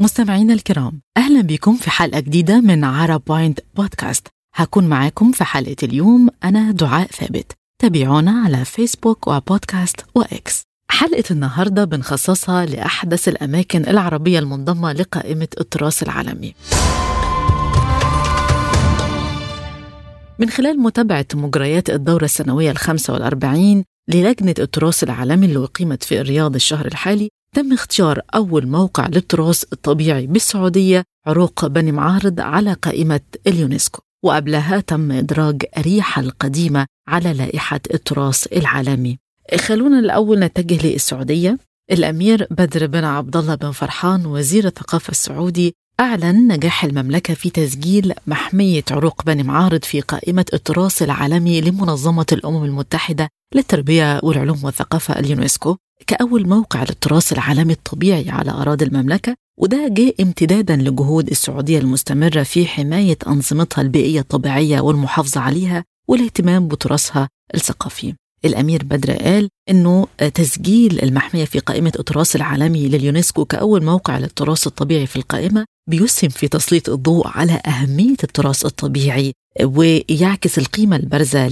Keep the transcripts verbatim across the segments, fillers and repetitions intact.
مستمعينا الكرام، أهلا بكم في حلقة جديدة من عرب بوينت بودكاست. هكون معاكم في حلقة اليوم أنا دعاء ثابت. تابعونا على فيسبوك وبودكاست وإكس. حلقة النهاردة بنخصصها لأحدث الأماكن العربية المنضمة لقائمة التراث العالمي. من خلال متابعة مجريات الدورة السنوية الخامسة والأربعين للجنة التراث العالمي اللي أقيمت في الرياض الشهر الحالي، تم اختيار أول موقع للتراث الطبيعي بالسعودية عروق بني معارض على قائمة اليونسكو، وقبلها تم إدراج أريحا القديمة على لائحة التراث العالمي. خلونا الأول نتجه للسعودية. الأمير بدر بن عبد الله بن فرحان وزير الثقافة السعودي أعلن نجاح المملكة في تسجيل محمية عروق بني معارض في قائمة التراث العالمي لمنظمة الأمم المتحدة للتربية والعلوم والثقافة اليونسكو كأول موقع للتراث العالمي الطبيعي على أراضي المملكة، وده جاء امتدادا لجهود السعودية المستمرة في حماية أنظمتها البيئية الطبيعية والمحافظة عليها والاهتمام بتراثها الثقافي. الأمير بدر قال أنه تسجيل المحمية في قائمة التراث العالمي لليونسكو كأول موقع للتراث الطبيعي في القائمة بيسهم في تسليط الضوء على أهمية التراث الطبيعي ويعكس القيمة البارزة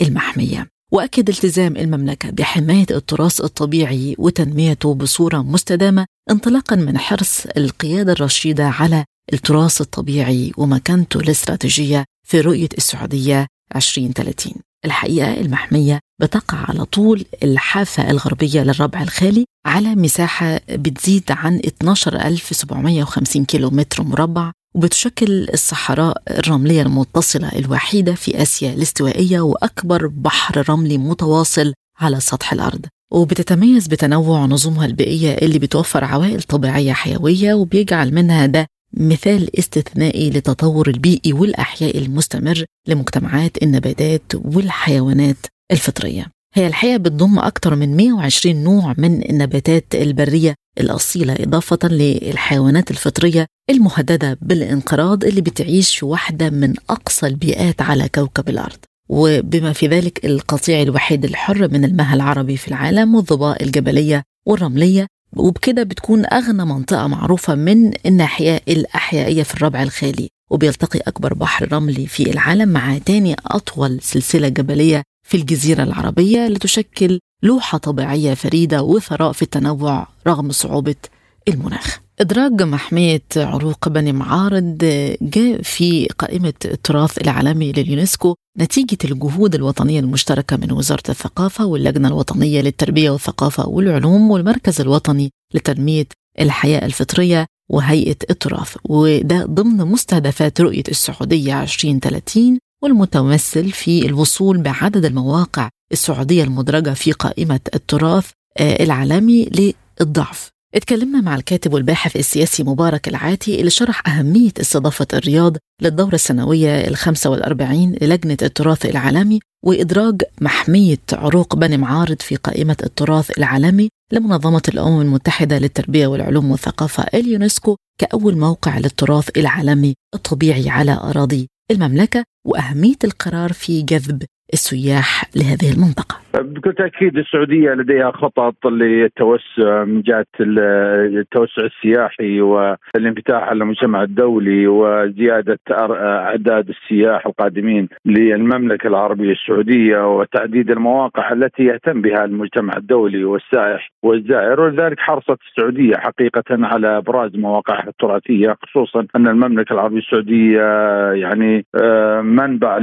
للمحمية. وأكد التزام المملكة بحماية التراث الطبيعي وتنميته بصورة مستدامة انطلاقا من حرص القيادة الرشيدة على التراث الطبيعي ومكانته الاستراتيجية في رؤية السعودية عشرين ثلاثين. الحقيقة المحمية بتقع على طول الحافة الغربية للربع الخالي على مساحة بتزيد عن اثنا عشر ألف وسبعمائة وخمسين كيلومتر مربع، وبتشكل الصحراء الرملية المتصلة الوحيدة في آسيا الاستوائية وأكبر بحر رملي متواصل على سطح الأرض، وبتتميز بتنوع نظمها البيئية اللي بتوفر عوائل طبيعية حيوية وبيجعل منها ده مثال استثنائي للتطور البيئي والأحياء المستمر لمجتمعات النباتات والحيوانات الفطرية. هي الحقيقة بتضم أكثر من مئة وعشرين نوع من النباتات البرية الأصيلة، إضافة للحيوانات الفطرية المهددة بالانقراض اللي بتعيش في واحدة من أقصى البيئات على كوكب الأرض، وبما في ذلك القطيع الوحيد الحر من المها العربي في العالم والضباء الجبلية والرملية. وبكده بتكون أغنى منطقة معروفة من الناحية الأحيائية في الربع الخالي، وبيلتقي أكبر بحر رملي في العالم مع تاني أطول سلسلة جبلية في الجزيرة العربية لتشكل لوحة طبيعية فريدة وثراء في التنوع رغم صعوبة المناخ. إدراج محمية عروق بني معارض جاء في قائمة التراث العالمي لليونسكو نتيجة الجهود الوطنية المشتركة من وزارة الثقافة واللجنة الوطنية للتربية والثقافة والعلوم والمركز الوطني لتنمية الحياة الفطرية وهيئة التراث، وده ضمن مستهدفات رؤية السعودية عشرين ثلاثين والمتمثل في الوصول بعدد المواقع السعودية المدرجة في قائمة التراث العالمي للضعف. اتكلمنا مع الكاتب والباحث السياسي مبارك العاتي اللي شرح أهمية استضافة الرياض للدورة السنوية الخامسة والأربعين للجنة التراث العالمي وإدراج محمية عروق بني معارض في قائمة التراث العالمي لمنظمة الأمم المتحدة للتربية والعلوم والثقافة اليونسكو كأول موقع للتراث العالمي الطبيعي على أراضي المملكة، وأهمية القرار في جذب السياح لهذه المنطقة. بكل تأكيد السعودية لديها خطط للتوسع من جهة التوسع السياحي والانفتاح على المجتمع الدولي وزيادة أعداد السياح القادمين للمملكة العربية السعودية وتعديد المواقع التي يهتم بها المجتمع الدولي والسائح والزائر، ولذلك حرصت السعودية حقيقة على إبراز مواقعها التراثية، خصوصا أن المملكة العربية السعودية يعني منبع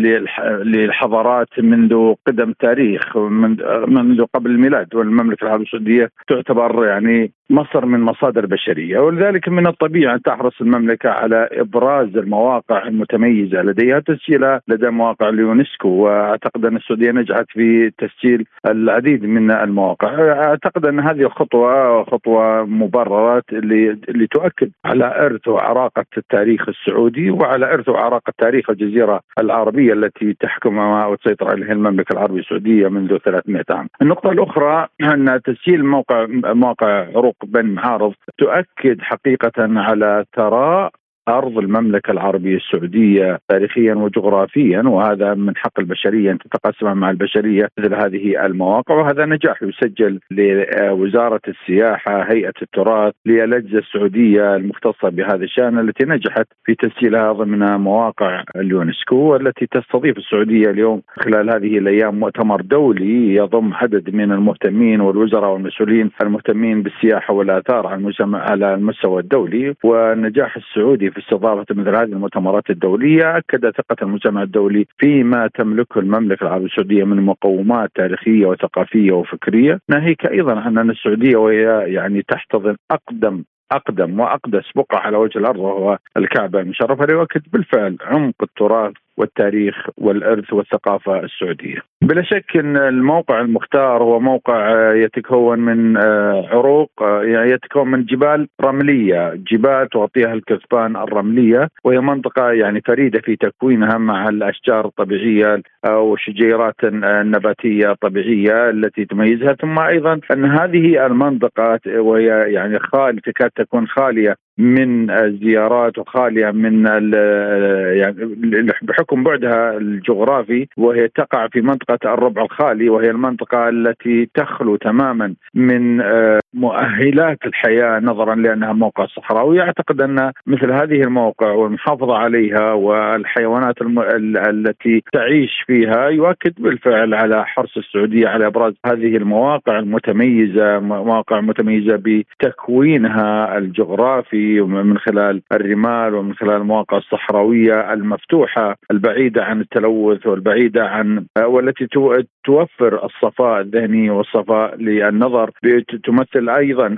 للحضارات منذ قدم تاريخ منذ قبل الميلاد، والمملكة العربية السعودية تعتبر يعني مصدر من مصادر البشرية، ولذلك من الطبيعي أن تحرص المملكة على إبراز المواقع المتميزة لديها تسجيلها لدى مواقع اليونسكو، وأعتقد أن السعودية نجحت في تسجيل العديد من المواقع. أعتقد أن هذه الخطوة خطوة مبررة اللي تؤكد على إرث وعراقة التاريخ السعودي وعلى إرث وعراقة تاريخ الجزيرة العربية التي تحكمها وتسيطر عليها المملكة العربية السعودية منذ ثلاثمائة عام. النقطة الأخرى أن تسجيل موقع مواقع عروق بني معارض تؤكد حقيقة على ثراء أرض المملكة العربية السعودية تاريخيا وجغرافيا، وهذا من حق البشرية أن تتقاسمها مع البشرية مثل هذه المواقع، وهذا نجاح يسجل لوزارة السياحة، هيئة التراث، للأجهزة السعودية المختصة بهذا الشأن التي نجحت في تسجيلها ضمن مواقع اليونسكو، والتي تستضيف السعودية اليوم خلال هذه الأيام مؤتمر دولي يضم عدد من المهتمين والوزراء والمسؤولين المهتمين بالسياحة والآثار على المستوى الدولي. والنجاح السعودي في استضافة مثل هذه المؤتمرات الدولية أكد ثقة المجتمع الدولي فيما تملكه المملكة العربية السعودية من مقومات تاريخية وثقافية وفكرية، ناهيك أيضا أن السعودية وهي يعني تحتضن أقدم أقدم وأقدس بقعة على وجه الأرض وهو الكعبة المشرفة، ليؤكد بالفعل عمق التراث والتاريخ والإرث والثقافة السعودية. بلا شك أن الموقع المختار هو موقع يتكون من عروق، يتكون من جبال رملية، جبال تغطيها الكثبان الرملية، وهي منطقة يعني فريدة في تكوينها مع الأشجار الطبيعية أو شجيرات النباتية الطبيعية التي تميزها، ثم أيضا أن هذه المنطقة وهي يعني خالية، تكاد تكون خالية من الزيارات وخالية من يعني بحكم بعدها الجغرافي، وهي تقع في منطقة الربع الخالي، وهي المنطقة التي تخلو تماما من مؤهلات الحياة نظرا لأنها موقع صحراوي. أعتقد أن مثل هذه المواقع والمحافظة عليها والحيوانات الم... التي تعيش فيها يؤكد بالفعل على حرص السعودية على إبراز هذه المواقع المتميزة، مواقع متميزة بتكوينها الجغرافي من خلال الرمال ومن خلال المواقع الصحراوية المفتوحة البعيدة عن التلوث والبعيدة عن والتي توفر الصفاء الذهني والصفاء للنظر، تمثل أيضا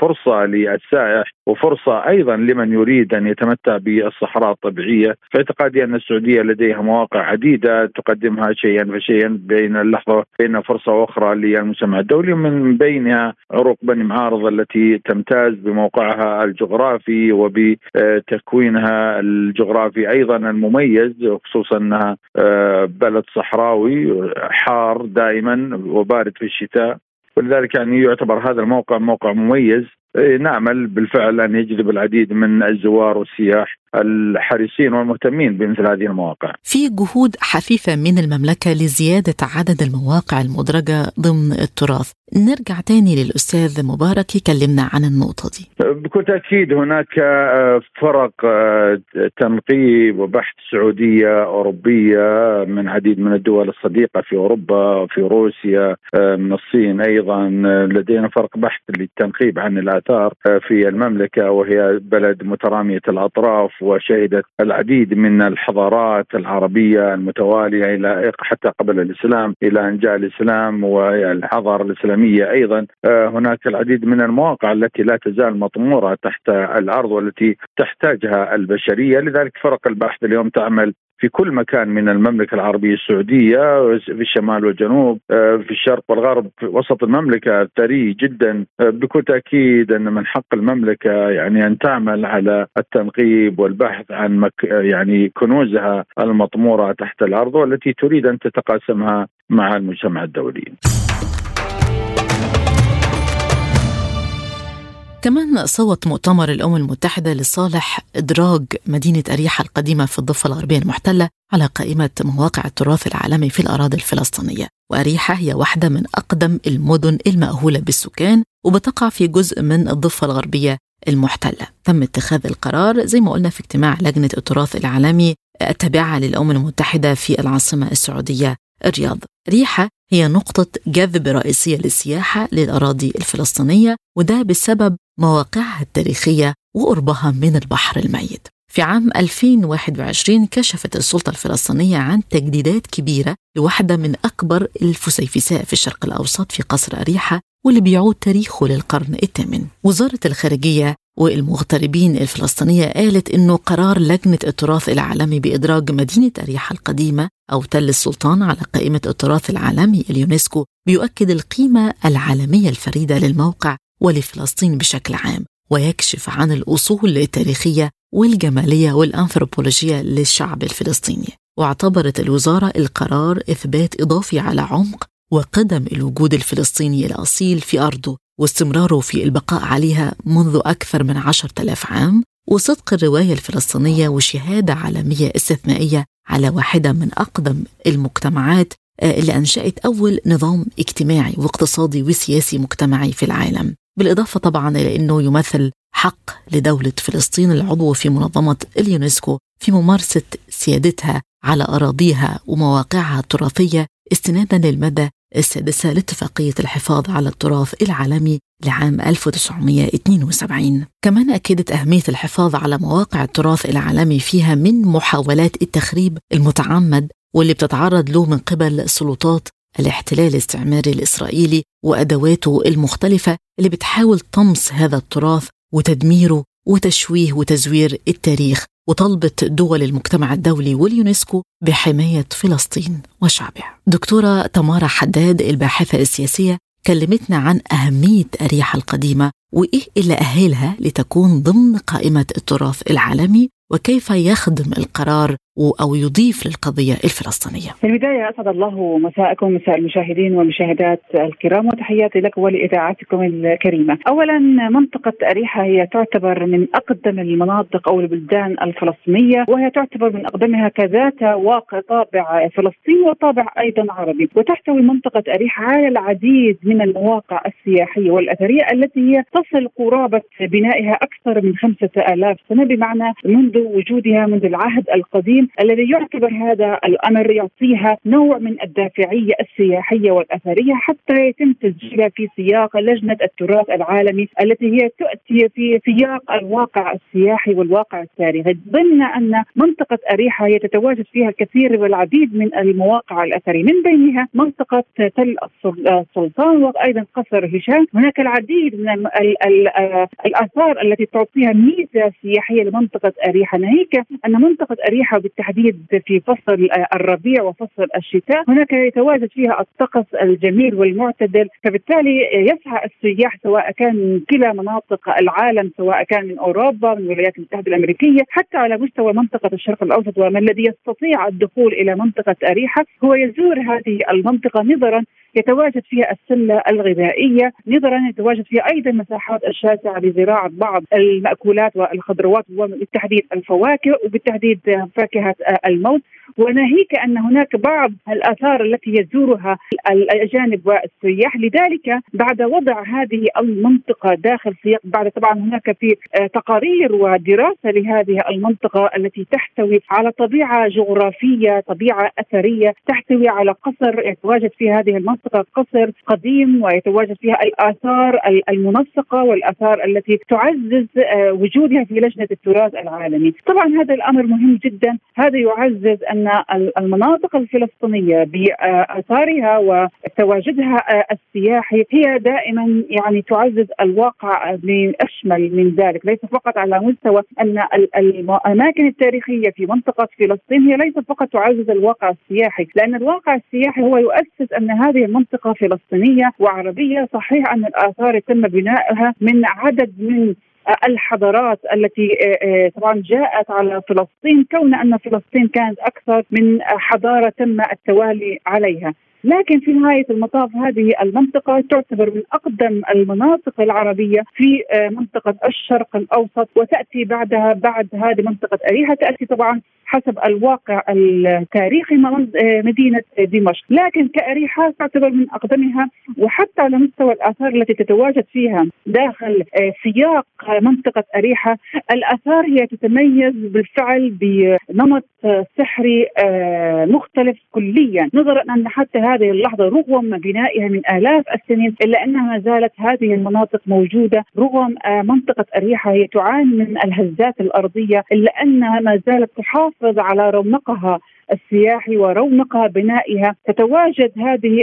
فرصة للسائح وفرصة أيضا لمن يريد أن يتمتع بالصحراء الطبيعية. فاعتقادي أن السعودية لديها مواقع عديدة تقدمها شيئا فشيئا بين اللحظة بين فرصة أخرى للمجتمع الدولي، من بينها عروق بني معارض التي تمتاز بموقعها الجغرافي وبتكوينها الجغرافي أيضا المميز، خصوصا أنها بلد صحراوي حار دائما وبارد في الشتاء، ولذلك يعني يعتبر هذا الموقع موقع مميز. نعمل بالفعل أن يجذب العديد من الزوار والسياح الحريصين والمهتمين بمثل هذه المواقع. في جهود حثيثة من المملكة لزيادة عدد المواقع المدرجة ضمن التراث. نرجع تاني للأستاذ مبارك يكلمنا عن النقطة دي. بكل تأكيد هناك فرق تنقيب وبحث سعودية أوروبية من عديد من الدول الصديقة في أوروبا، في روسيا، من الصين أيضا. لدينا فرق بحث للتنقيب عن الآثار في المملكة، وهي بلد مترامية الأطراف وشهدت العديد من الحضارات العربية المتوالية إلى حتى قبل الإسلام إلى أن جاء الإسلام والحضارة الإسلامية أيضا. هناك العديد من المواقع التي لا تزال مطمورة تحت الأرض والتي تحتاجها البشرية، لذلك فرق البحث اليوم تعمل في كل مكان من المملكة العربية السعودية، في الشمال والجنوب، في الشرق والغرب، في وسط المملكة ثري جدا. بكل تأكيد أن من حق المملكة يعني أن تعمل على التنقيب والبحث عن مك يعني كنوزها المطمورة تحت الأرض والتي تريد أن تتقاسمها مع المجتمع الدولي. كمان صوت مؤتمر الأمم المتحدة لصالح إدراج مدينة أريحا القديمة في الضفة الغربية المحتلة على قائمة مواقع التراث العالمي في الأراضي الفلسطينية، وأريحا هي واحدة من أقدم المدن المأهولة بالسكان وبتقع في جزء من الضفة الغربية المحتلة. تم اتخاذ القرار زي ما قلنا في اجتماع لجنة التراث العالمي التابعة للأمم المتحدة في العاصمة السعودية الرياض. أريحا هي نقطة جذب رئيسية للسياحة للأراضي الفلسطينية، وده بسبب مواقعها التاريخية وقربها من البحر الميت. في عام ألفين وواحد وعشرين كشفت السلطة الفلسطينية عن تجديدات كبيرة لواحدة من أكبر الفسيفساء في الشرق الأوسط في قصر أريحا، واللي بيعود تاريخه للقرن الثامن. وزارة الخارجية والمغتربين الفلسطينية قالت إنه قرار لجنة التراث العالمي بإدراج مدينة أريحا القديمة أو تل السلطان على قائمة التراث العالمي اليونسكو بيؤكد القيمة العالمية الفريدة للموقع ولفلسطين بشكل عام، ويكشف عن الأصول التاريخية والجمالية والأنثروبولوجية للشعب الفلسطيني. واعتبرت الوزارة القرار إثبات إضافي على عمق وقدم الوجود الفلسطيني الأصيل في أرضه واستمراره في البقاء عليها منذ أكثر من عشرة آلاف عام، وصدق الرواية الفلسطينية وشهادة عالمية استثنائية على واحدة من أقدم المجتمعات اللي أنشأت أول نظام اجتماعي واقتصادي وسياسي مجتمعي في العالم، بالإضافة طبعاً إلى أنه يمثل حق لدولة فلسطين العضو في منظمة اليونسكو في ممارسة سيادتها على أراضيها ومواقعها التراثية استناداً للمادة السادسة لاتفاقية الحفاظ على التراث العالمي لعام ألف وتسعمائة واثنين وسبعين. كمان أكدت أهمية الحفاظ على مواقع التراث العالمي فيها من محاولات التخريب المتعمد واللي بتتعرض له من قبل سلطات الاحتلال الاستعماري الإسرائيلي وأدواته المختلفة اللي بتحاول طمس هذا التراث وتدميره وتشويه وتزوير التاريخ، وطلبت دول المجتمع الدولي واليونسكو بحماية فلسطين وشعبها. دكتورة تمارا حداد الباحثة السياسية كلمتنا عن أهمية أريحا القديمة وإيه اللي أهلها لتكون ضمن قائمة التراث العالمي وكيف يخدم القرار أو يضيف للقضية الفلسطينية. في البداية أسعد الله مساءكم ومساء المشاهدين والمشاهدات الكرام، وتحياتي لك ولإذاعتكم الكريمة. أولا منطقة أريحا هي تعتبر من أقدم المناطق أو البلدان الفلسطينية، وهي تعتبر من أقدمها كذات واقع طابع فلسطيني وطابع أيضا عربي، وتحتوي منطقة أريحا على العديد من المواقع السياحية والأثرية التي هي تصل قرابة بنائها أكثر من خمسة آلاف سنة، بمعنى منذ وجودها منذ العهد القديم الذي يعتبر هذا الأمر يعطيها نوع من الدافعية السياحية والأثرية حتى يتم تسجيلها في سياق لجنة التراث العالمي التي هي تأتي في سياق الواقع السياحي والواقع التاريخي، ضمن أن منطقة أريحا هي تتواجد فيها الكثير والعديد من المواقع الأثرية، من بينها منطقة تل السلطان وأيضا قصر هشام. هناك العديد من الآثار التي تعطيها ميزة سياحية لمنطقة أريحا، ناهيك أن منطقة أريحا بالتحديد في فصل الربيع وفصل الشتاء هناك يتواجد فيها الطقس الجميل والمعتدل، فبالتالي يسعى السياح سواء كان من كلا مناطق العالم، سواء كان من أوروبا من الولايات المتحدة الأمريكية حتى على مستوى منطقة الشرق الأوسط، ومن الذي يستطيع الدخول إلى منطقة أريحا هو يزور هذه المنطقة، نظرا يتواجد فيها السلة الغذائية، نظرا يتواجد فيها أيضا مساحات الشاسعة لزراعة بعض المأكولات والخضروات وبالتحديد الفواكه وبالتحديد فاكهة الموز، وناهيك أن هناك بعض الآثار التي يزورها الأجانب والسياح. لذلك بعد وضع هذه المنطقة داخل سياق، بعد طبعا هناك في تقارير ودراسة لهذه المنطقة التي تحتوي على طبيعة جغرافية طبيعة أثرية، تحتوي على قصر يتواجد في هذه المنطقة قصر قديم ويتواجد فيها الآثار المنسقة والآثار التي تعزز وجودها في لجنة التراث العالمي. طبعا هذا الأمر مهم جدا، هذا يعزز أن المناطق الفلسطينية بآثارها وتواجدها السياحي هي دائما يعني تعزز الواقع بأشمل من ذلك، ليس فقط على مستوى أن الأماكن التاريخية في منطقة فلسطين هي ليس فقط تعزز الواقع السياحي، لأن الواقع السياحي هو يؤسس أن هذه المنطقة فلسطينية وعربية. صحيح أن الآثار تم بنائها من عدد من الحضارات التي طبعا جاءت على فلسطين، كون أن فلسطين كانت أكثر من حضارة تم التوالي عليها، لكن في نهاية المطاف هذه المنطقة تعتبر من أقدم المناطق العربية في منطقة الشرق الأوسط، وتأتي بعدها بعد هذه منطقة أريحا تأتي طبعا حسب الواقع التاريخي مدينة دمشق، لكن كأريحا تعتبر من أقدمها، وحتى على مستوى الآثار التي تتواجد فيها داخل سياق منطقة أريحا، الآثار هي تتميز بالفعل بنمط سحري مختلف كليا، نظرا أن حتى هذه اللحظة رغم بنائها من آلاف السنين إلا أنها ما زالت هذه المناطق موجودة، رغم منطقة أريحا هي تعاني من الهزات الأرضية إلا أنها ما زالت تحافظ على رونقها السياحي ورونقها بنائها، تتواجد هذه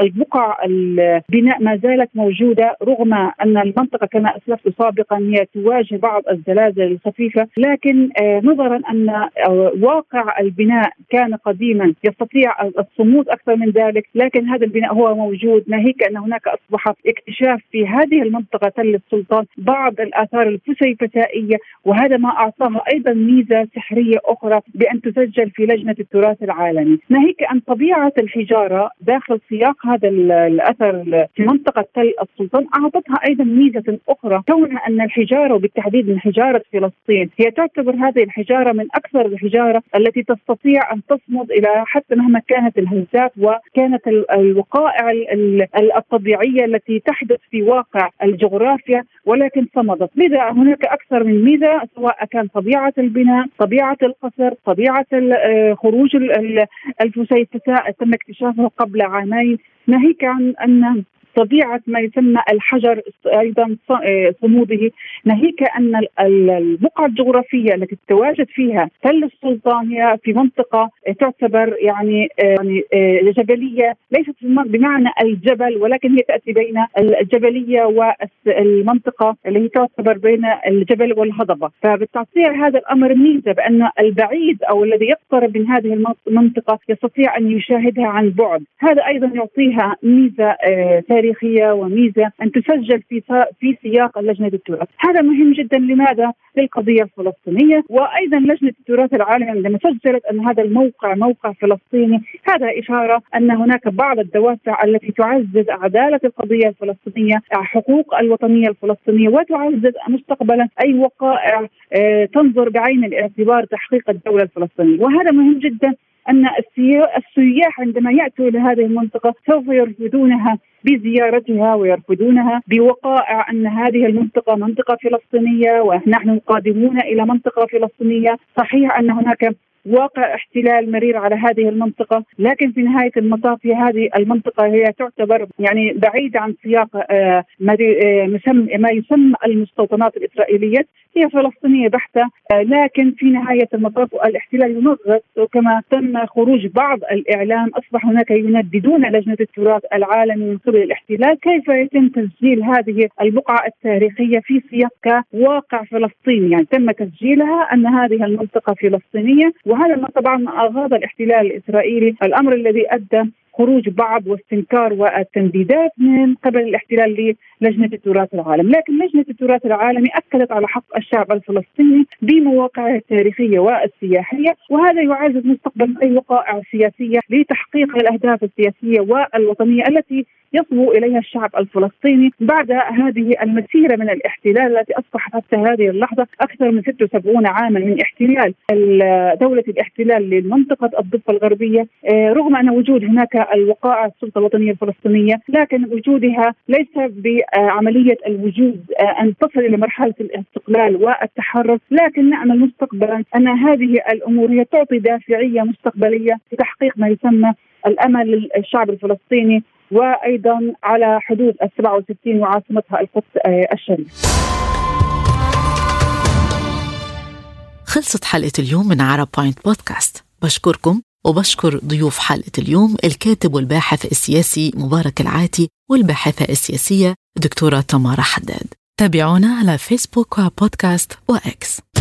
البقع البناء ما زالت موجودة، رغم أن المنطقة كما أسلفت سابقا هي تواجه بعض الزلازل الخفيفة، لكن نظرا أن واقع البناء كان قديما يستطيع الصمود أكثر من ذلك، لكن هذا البناء هو موجود، ناهيك أن هناك أصبح اكتشاف في هذه المنطقة تل السلطان بعض الآثار الفسيفسائية، وهذا ما أعطاها أيضا ميزة سحرية أخرى بأن تسجل تسجل في لجنة التراث العالمي، ناهيك عن طبيعة الحجارة داخل سياق هذا الأثر في منطقة تل السلطان. أعطتها أيضا ميزة أخرى كون أن الحجارة وبالتحديد من حجارة فلسطين هي تعتبر هذه الحجارة من أكثر الحجارة التي تستطيع أن تصمد إلى حتى مهما كانت الهزات وكانت الوقائع الطبيعية التي تحدث في واقع الجغرافيا، ولكن صمدت. لذا هناك أكثر من ميزة سواء كان طبيعة البناء، طبيعة القصر، طبيعة خروج الفسيفساء تم اكتشافه قبل عامين، ناهيك عن أن طبيعة ما يسمى الحجر أيضا صموده، ناهيك أن البقعة الجغرافية التي تتواجد فيها تل السلطان هي في منطقة تعتبر يعني جبلية، ليست بمعنى الجبل ولكن هي تأتي بين الجبلية والمنطقة اللي هي تعتبر بين الجبل والهضبة، فبالتعطيع هذا الأمر ميزة بأن البعيد أو الذي يقترب من هذه المنطقة يستطيع أن يشاهدها عن بعد. هذا أيضا يعطيها ميزة تاريخية وميزة أن تسجل في في سياق لجنة التراث. هذا مهم جدا. لماذا؟ للقضية الفلسطينية، وأيضا لجنة التراث العالمي لما سجلت أن هذا الموقع موقع فلسطيني، هذا إشارة أن هناك بعض الدوافع التي تعزز عدالة القضية الفلسطينية، حقوق الوطنية الفلسطينية، وتعزز مستقبلا أي وقائع تنظر بعين الاعتبار تحقيق الدولة الفلسطينية. وهذا مهم جدا أن السياح عندما يأتوا إلى هذه المنطقة سوف يرفضونها بزيارتها ويرفضونها بوقائع أن هذه المنطقة منطقة فلسطينية ونحن قادمون إلى منطقة فلسطينية. صحيح أن هناك واقع احتلال مرير على هذه المنطقة، لكن في نهاية المطاف هذه المنطقة هي تعتبر يعني بعيدة عن سياق ما يسمى المستوطنات الإسرائيلية، هي فلسطينية بحتة، لكن في نهاية المطاف الاحتلال ينغص. وكما تم خروج بعض الإعلام أصبح هناك ينددون لجنة التراث العالمي من قبل الاحتلال كيف يتم تسجيل هذه البقعة التاريخية في سياق واقع فلسطيني، يعني تم تسجيلها أن هذه المنطقة فلسطينية، وهذا ما طبعا أغاض الاحتلال الإسرائيلي، الأمر الذي أدى خروج بعض واستنكار والتنديدات من قبل الاحتلال للجنة التراث العالمي. لكن لجنة التراث العالمي أكدت على حق الشعب الفلسطيني بمواقعه التاريخية والسياحية، وهذا يعزز مستقبل أي وقائع سياسية لتحقيق الأهداف السياسية والوطنية التي يصبو إليها الشعب الفلسطيني بعد هذه المسيرة من الاحتلال التي أصبحت حتى هذه اللحظة أكثر من ستة وسبعين عاما من احتلال دولة الاحتلال لمنطقة الضفة الغربية. رغم أن وجود هناك الوقائع السلطة الوطنية الفلسطينية، لكن وجودها ليس بعملية الوجود أن تصل إلى مرحلة الاستقلال والتحرر، لكن نأمل مستقبلا أن هذه الأمور هي تعطي دافعية مستقبلية لتحقيق ما يسمى الأمل للشعب الفلسطيني، وأيضا على حدود السبعة وستين وعاصمتها القدس الشريف. خلصت حلقة اليوم من عرب بوينت بودكاست. بشكركم وبشكر ضيوف حلقة اليوم الكاتب والباحث السياسي مبارك العاتي والباحثة السياسية دكتورة تمارا حداد. تابعونا على فيسبوك وبودكاست وإكس.